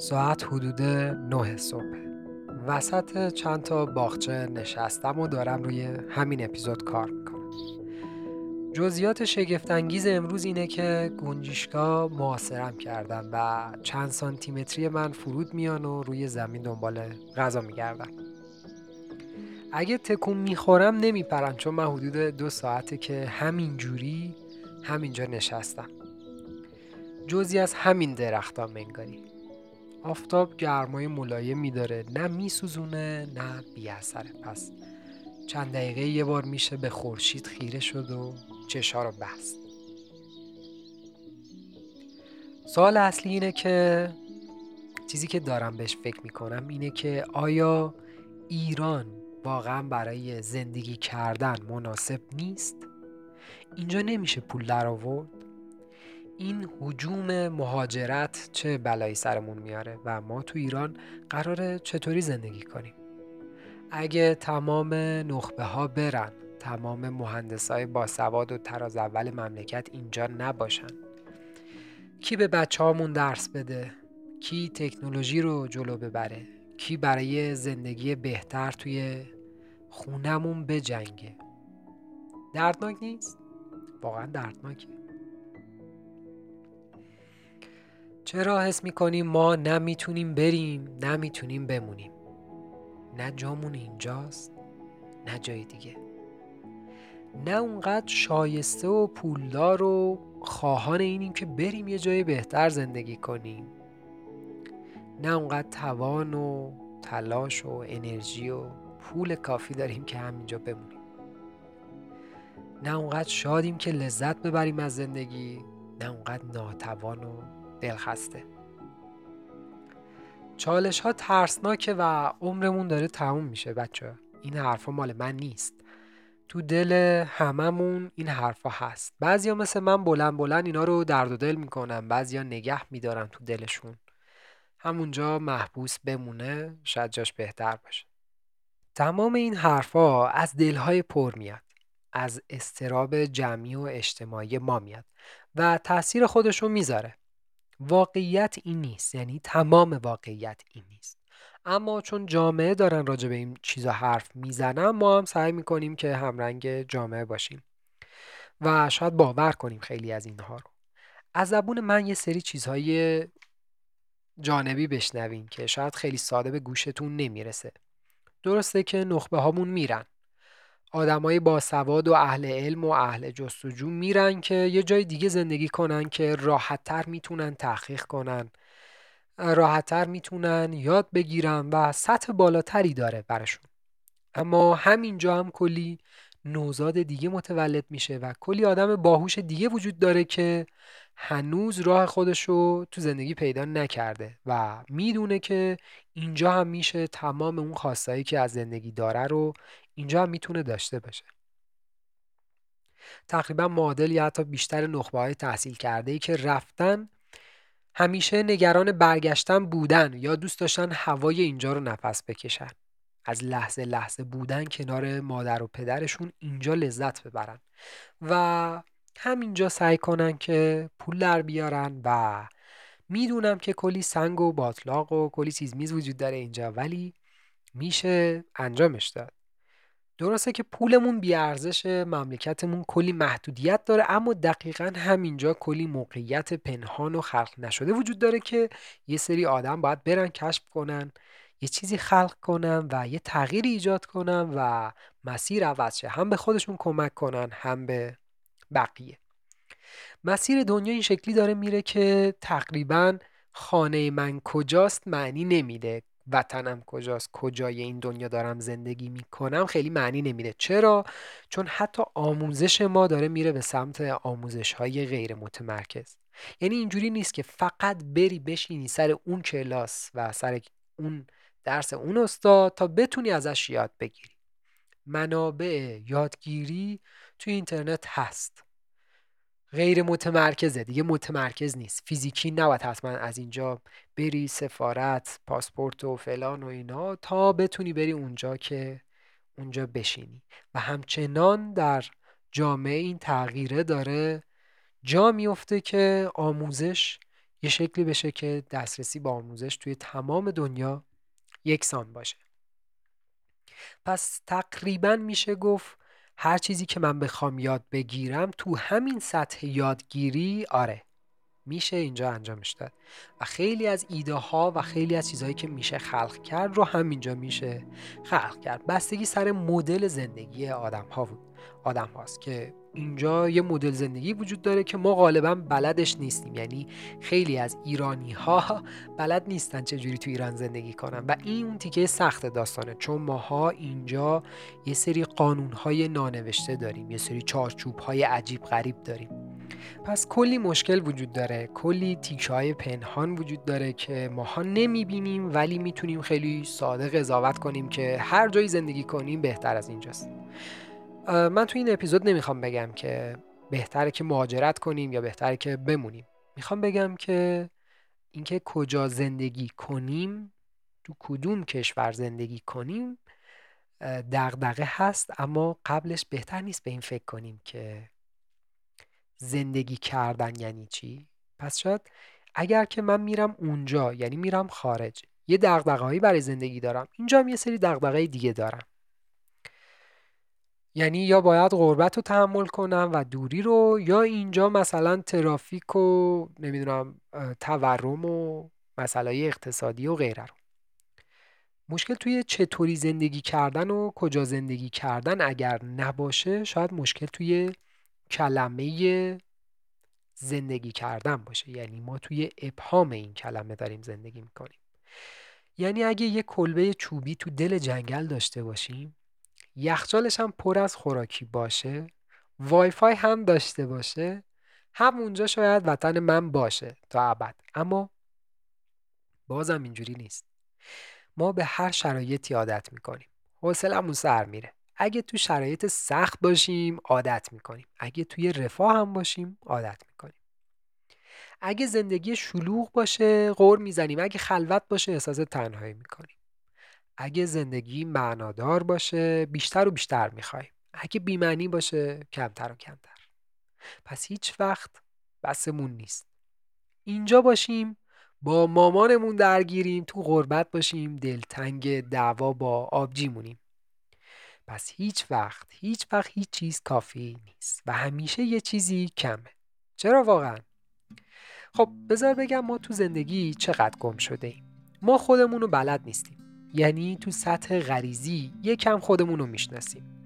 ساعت حدود 9 صبح. وسط چند تا باغچه نشستم و دارم روی همین اپیزود کار میکنم. جزئیات شگفت‌انگیز امروز اینه که گنجشک‌ها محاصره‌ام کردن و چند سانتیمتری من فرود میان و روی زمین دنبال غذا میگردن. اگه تکون میخورم نمیپرن، چون من حدود 2 ساعته که همینجوری همینجا نشستم. جزئی از همین درخت‌ها منگاری. آفتاب گرمای ملایمی داره، نه میسوزونه نه بی‌اثره. پس چند دقیقه یه بار میشه به خورشید خیره شد و چشا رو بست. سوال اصلی اینه که چیزی که دارم بهش فکر میکنم اینه که آیا ایران واقعا برای زندگی کردن مناسب نیست؟ اینجا نمیشه پول در آورد؟ این هجوم مهاجرت چه بلایی سرمون میاره و ما تو ایران قراره چطوری زندگی کنیم؟ اگه تمام نخبه ها برن، تمام مهندس های باسواد و تراز اول مملکت اینجا نباشن، کی به بچه هامون درس بده؟ کی تکنولوژی رو جلو ببره؟ کی برای زندگی بهتر توی خونمون بجنگه؟ دردناک نیست؟ واقعا دردناکه. چرا حس میکنیم ما نمیتونیم بریم، نمیتونیم بمونیم؟ نه جامون اینجاست، نه جای دیگه. نه اونقدر شایسته و پولدار و خواهان اینیم که بریم یه جای بهتر زندگی کنیم. نه اونقدر توان و تلاش و انرژی و پول کافی داریم که همینجا بمونیم. نه اونقدر شادیم که لذت ببریم از زندگی، نه اونقدر ناتوان و دلخسته. چالش ها ترسناکه و عمرمون داره تموم میشه بچه. این حرفا مال من نیست، تو دل هممون این حرفا هست. بعضیا مثل من بلند بلند اینا رو درد و دل میکنن، بعضیا نگه میدارن تو دلشون، همونجا محبوس بمونه، شاید جاش بهتر باشه. تمام این حرفا از دلهای پر میاد، از اضطراب جمعی و اجتماعی ما میاد و تأثیر خودشو میذاره. واقعیت این نیست، یعنی تمام واقعیت این نیست، اما چون جامعه دارن راجع به این چیزا حرف میزنن، ما هم سعی میکنیم که همرنگ جامعه باشیم و شاید باور کنیم خیلی از اینها رو. از زبون من یه سری چیزهای جانبی بشنوین که شاید خیلی ساده به گوشتون نمیرسه. درسته که نخبه هامون میرن، آدمای باسواد و اهل علم و اهل جستجو میرن که یه جای دیگه زندگی کنن که راحت‌تر میتونن تحقیق کنن، راحت‌تر میتونن یاد بگیرن و سطح بالاتری داره براشون. اما همینجا هم کلی نوزاد دیگه متولد میشه و کلی آدم باهوش دیگه وجود داره که هنوز راه خودشو تو زندگی پیدا نکرده و میدونه که اینجا هم میشه تمام اون خواستایی که از زندگی داره رو اینجا هم میتونه داشته باشه. تقریبا معادل یا حتی بیشتر نخبه‌های تحصیل کرده‌ای که رفتن همیشه نگران برگشتن بودن یا دوست داشتن هوای اینجا رو نفس بکشن، از لحظه لحظه بودن کنار مادر و پدرشون اینجا لذت ببرن و همینجا سعی کنن که پول در بیارن. و میدونم که کلی سنگ و باطلاق و کلی چیز میز وجود داره اینجا، ولی میشه انجامش داد. درسته که پولمون بیارزشه، مملکتمون کلی محدودیت داره، اما دقیقاً همینجا کلی موقعیت پنهان و خلق نشده وجود داره که یه سری آدم باید برن کشف کنن، یه چیزی خلق کنن و یه تغییری ایجاد کنن و مسیر عوض شه، هم به خودشون کمک کنن هم به بقیه. مسیر دنیا این شکلی داره میره که تقریباً خانه من کجاست معنی نمیده، وطنم کجاست، کجای این دنیا دارم زندگی میکنم خیلی معنی نمیده. چرا؟ چون حتی آموزش ما داره میره به سمت آموزش های غیر متمرکز. یعنی اینجوری نیست که فقط بری بشینی سر اون کلاس و سر اون درس اون استاد تا بتونی ازش یاد بگیری. منابع یادگیری توی اینترنت هست، غیر متمرکزه دیگه، متمرکز نیست، فیزیکی نباید حتما از اینجا بری سفارت پاسپورت و فلان و اینا تا بتونی بری اونجا که اونجا بشینی. و همچنان در جامعه این تغییره داره جا میفته که آموزش یه شکلی بشه که دسترسی به آموزش توی تمام دنیا یکسان باشه. پس تقریبا میشه گفت هر چیزی که من بخوام یاد بگیرم تو همین سطح یادگیری میشه اینجا انجامش داد و خیلی از ایده ها و خیلی از چیزهایی که میشه خلق کرد رو همینجا میشه خلق کرد. بستگی سر مدل زندگی آدم هاست که اینجا یه مدل زندگی وجود داره که ما غالبا بلدش نیستیم، یعنی خیلی از ایرانی ها بلد نیستن چجوری تو ایران زندگی کنن و این اون تیکه سخت داستانه، چون ماها اینجا یه سری قانون های نانوشته داریم، یه سری چارچوب های عجیب غریب داریم. پس کلی مشکل وجود داره، کلی تیکه‌های پنهان وجود داره که ماها نمیبینیم ولی میتونیم خیلی ساده قضاوت کنیم که هر جایی زندگی کنیم بهتر از اینجاست. من تو این اپیزود نمیخوام بگم که بهتره که مهاجرت کنیم یا بهتره که بمونیم. میخوام بگم که اینکه کجا زندگی کنیم، تو کدوم کشور زندگی کنیم دغدغه هست، اما قبلش بهتر نیست به این فکر کنیم که زندگی کردن یعنی چی؟ پس شاید اگر که من میرم اونجا یعنی میرم خارج، یه دغدغه‌ای برای زندگی دارم، اینجا هم یه سری دغدغه دیگه دارم، یعنی یا باید غربت رو تحمل کنم و دوری رو، یا اینجا مثلا ترافیک و نمیدونم تورم و مسائل اقتصادی و غیره رو. مشکل توی چطوری زندگی کردن و کجا زندگی کردن اگر نباشه، شاید مشکل توی کلمه زندگی کردن باشه، یعنی ما توی ابهام این کلمه داریم زندگی میکنیم. یعنی اگه یه کلبه چوبی تو دل جنگل داشته باشیم، یخچالش هم پر از خوراکی باشه، وای فای هم داشته باشه، هم اونجا شاید وطن من باشه تا ابد، اما بازم اینجوری نیست. ما به هر شرایطی عادت میکنیم، حوصله‌مون سر میره. اگه تو شرایط سخت باشیم عادت میکنیم، اگه توی رفاه هم باشیم عادت میکنیم، اگه زندگی شلوغ باشه غر میزنیم، اگه خلوت باشه احساس تنهایی میکنیم، اگه زندگی معنادار باشه بیشتر و بیشتر میخوایم، اگه بی‌معنی باشه کمتر و کمتر. پس هیچ وقت بسمون نیست، اینجا باشیم با مامانمون درگیریم، تو غربت باشیم دلتنگ دعوا با آبجیمونیم. پس هیچ وقت هیچ چیز کافی نیست و همیشه یه چیزی کمه. چرا واقعا؟ خب بذار بگم ما تو زندگی چقدر گم شده ایم. ما خودمونو بلد نیستیم، یعنی تو سطح غریزی یکم خودمونو میشناسیم.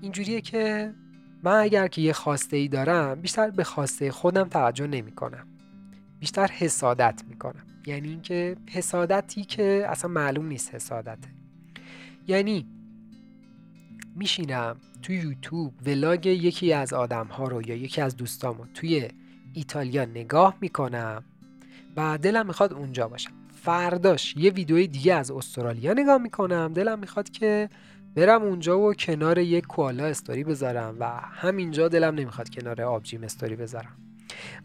اینجوریه که من اگر که یه خواسته ای دارم بیشتر به خواسته خودم توجه نمی کنم، بیشتر حسادت میکنم، یعنی اینکه حسادتی که اصلا معلوم نیست حسادته. یعنی میشینم تو یوتیوب ولاگ یکی از آدم‌ها رو یا یکی از دوستامو توی ایتالیا نگاه میکنم و دلم میخواد اونجا باشم. فرداش یه ویدیوی دیگه از استرالیا نگاه میکنم، دلم میخواد که برم اونجا و کنار یک کوالا استوری بذارم و همینجا دلم نمیخواد کنار آبجیم استوری بذارم.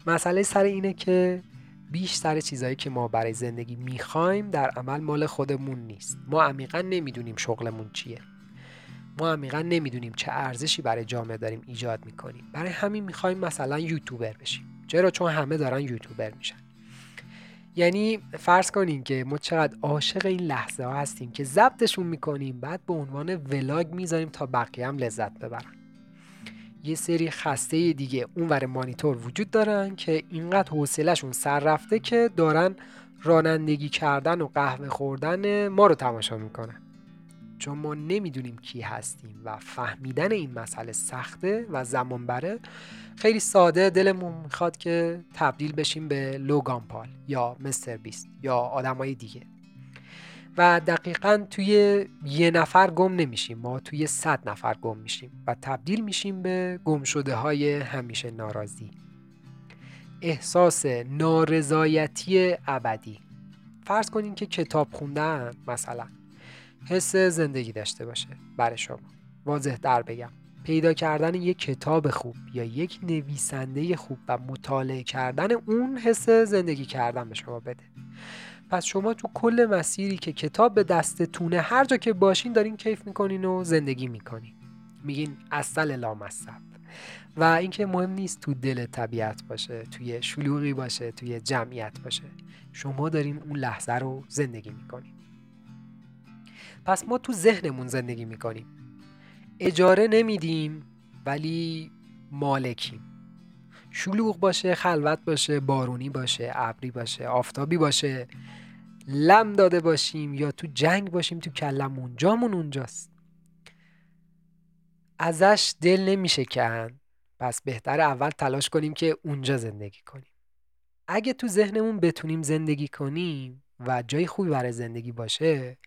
مسئله سر اینه که بیشتر چیزایی که ما برای زندگی میخوایم در عمل مال خودمون نیست. ما عمیقاً نمیدونیم شغلمون چیه، ما عمیقاً نمیدونیم چه ارزشی برای جامعه داریم ایجاد میکنیم. برای همین میخوایم مثلا یوتیوبر بشیم. چرا؟ چون همه دارن یوتیوبر میشن. یعنی فرض کنین که ما چقدر عاشق این لحظه ها هستیم که ضبطشون میکنیم، بعد به عنوان ولاگ میذاریم تا بقیه هم لذت ببرن. یه سری خسته دیگه اونور مانیتور وجود دارن که اینقدر حوصله‌شون سر رفته که دارن رانندگی کردن و قهوه خوردن ما رو تماشا میکنن. چون ما نمیدونیم کی هستیم و فهمیدن این مسئله سخته و زمان بره، خیلی ساده دلمون میخواد که تبدیل بشیم به لوگان پال یا مستر بیست یا آدمای دیگه. و دقیقاً توی یه نفر گم نمیشیم، ما توی 100 نفر گم میشیم و تبدیل میشیم به گم شده های همیشه ناراضی. احساس نارضایتی ابدی. فرض کنین که کتاب خوندن مثلا حس زندگی داشته باشه برای شما. واضح در بگم، پیدا کردن یک کتاب خوب یا یک نویسنده خوب و مطالعه کردن اون حس زندگی کردن به شما بده. پس شما تو کل مسیری که کتاب به دستتونه، هر جا که باشین دارین کیف میکنین و زندگی میکنین، میگین اصل لامصب و اینکه مهم نیست تو دل طبیعت باشه، توی شلوغی باشه، توی جمعیت باشه، شما دارین اون لحظه رو زندگی میکنین. پس ما تو ذهنمون زندگی میکنیم، اجاره نمیدیم ولی مالکیم. شلوغ باشه، خلوت باشه، بارونی باشه، ابری باشه، آفتابی باشه، لم داده باشیم یا تو جنگ باشیم، تو کلمون جامون اونجاست، ازش دل نمیشه کن. پس بهتر اول تلاش کنیم که اونجا زندگی کنیم. اگه تو ذهنمون بتونیم زندگی کنیم و جای خوبی برای زندگی باشه،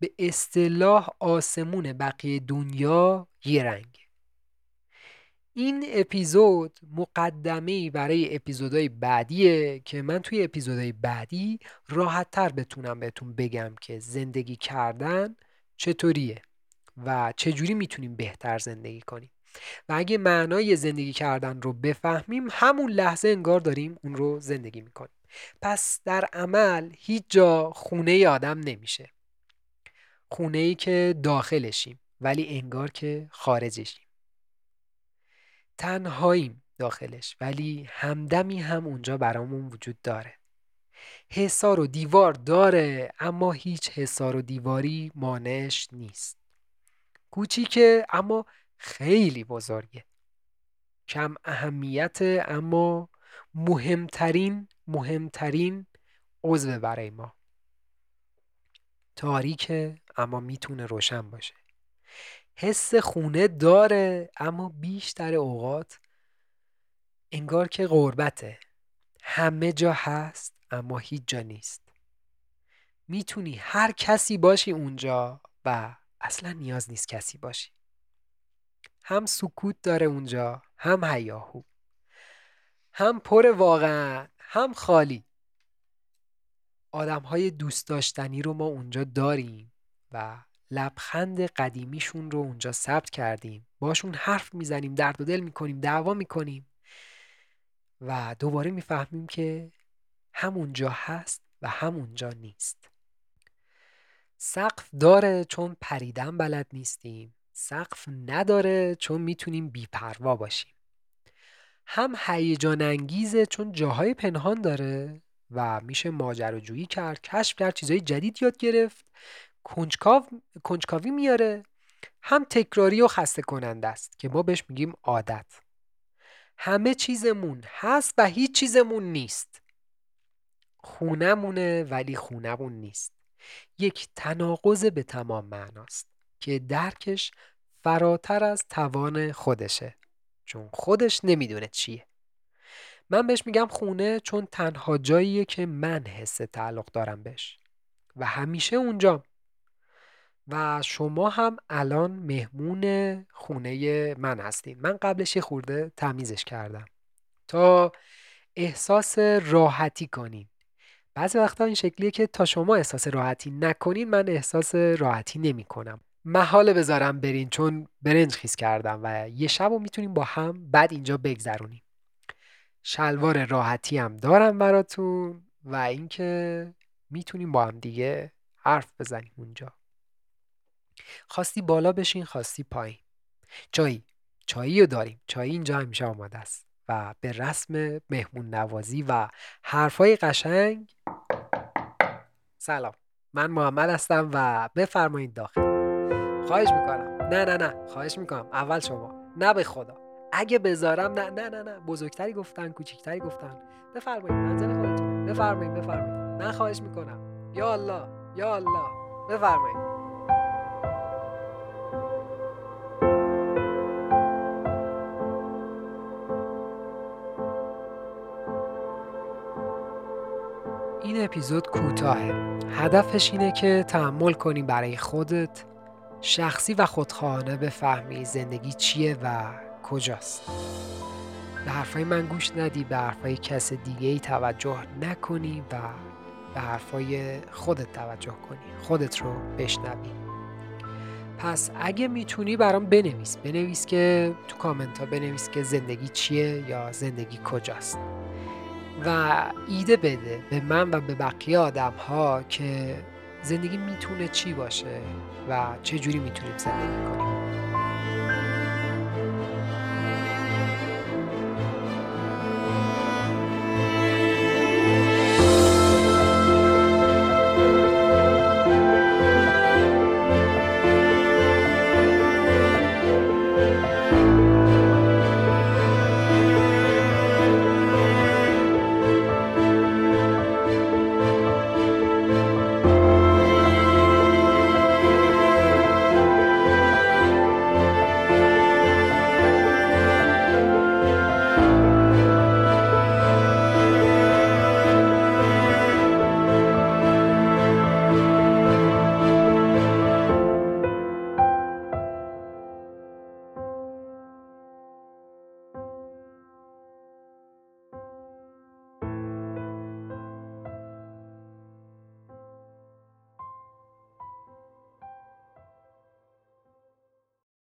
به اصطلاح آسمون بقیه دنیا یه رنگه. این اپیزود مقدمه‌ای برای اپیزودهای بعدیه که من توی اپیزودهای بعدی راحت‌تر بتونم بهتون بگم که زندگی کردن چطوریه و چجوری میتونیم بهتر زندگی کنیم. و اگه معنای زندگی کردن رو بفهمیم، همون لحظه انگار داریم اون رو زندگی میکنیم. پس در عمل هیچ جا خونه آدم نمیشه، خونه‌ای که داخلشیم ولی انگار که خارجشیم، تنهاییم داخلش ولی همدمی هم اونجا برامون وجود داره. حصار و دیوار داره اما هیچ حصار و دیواری مانعش نیست. کوچیکه اما خیلی بزرگه، کم اهمیته اما مهمترین عضو برای ما. تاریکه اما میتونه روشن باشه. حس خونه داره اما بیشتر اوقات انگار که غربته، همه جا هست اما هیچ جا نیست. میتونی هر کسی باشی اونجا و اصلا نیاز نیست کسی باشی. هم سکوت داره اونجا، هم هیاهو، هم پر واقعا، هم خالی. آدم‌های دوست داشتنی رو ما اونجا داریم و لبخند قدیمیشون رو اونجا ثبت کردیم، باشون حرف میزنیم، درد و دل میکنیم، دعوا میکنیم و دوباره میفهمیم که همونجا هست و همونجا نیست. سقف داره چون پریدن بلد نیستیم، سقف نداره چون میتونیم بی‌پروا باشیم. هم هیجان انگیزه چون جاهای پنهان داره و میشه ماجراجویی کرد، کشف کرد، چیزای جدید یاد گرفت، کنجکاوی میاره. هم تکراری و خسته کننده است که ما بهش میگیم عادت. همه چیزمون هست و هیچ چیزمون نیست. خونمونه ولی خونمون نیست. یک تناقض به تمام معناست که درکش فراتر از توان خودشه، چون خودش نمیدونه چیه. من بهش میگم خونه چون تنها جاییه که من حس تعلق دارم بهش و همیشه اونجام. و شما هم الان مهمون خونه من هستین. من قبلش یه خورده تمیزش کردم تا احساس راحتی کنین. بعضی وقتا این شکلیه که تا شما احساس راحتی نکنین من احساس راحتی نمی کنم. محاله بذارم برین چون برنج خیس کردم و یه شب رو میتونیم با هم بعد اینجا بگذرونیم. شلوار راحتی هم دارم براتون و اینکه میتونیم با هم دیگه حرف بزنیم اونجا. خواستی بالا بشین، خواستی پایین. چایی رو داریم. چایی اینجا همیشه آماده است و به رسم مهمون نوازی و حرفای قشنگ. سلام، من محمد هستم و بفرمایید داخل. خواهش میکنم اول شما. نه به خدا اگه بذارم. نه بزرگتری گفتن، کوچیکتری گفتن. بفرمایید منزل خودتون. بفرمایید. نه خواهش میکنم. یا الله بفرمایید. این اپیزود کوتاهه. هدفش اینه که تأمل کنی برای خودت، شخصی و خودخواهانه بفهمی زندگی چیه و کجاست. به حرفای من گوش ندی، به حرفای کس دیگه‌ای توجه نکنی و به حرفای خودت توجه کنی. خودت رو بشنوی. پس اگه میتونی برام بنویس که تو کامنت ها بنویس که زندگی چیه یا زندگی کجاست و ایده بده به من و به بقیه آدم ها که زندگی میتونه چی باشه و چه جوری میتونیم زندگی کنیم.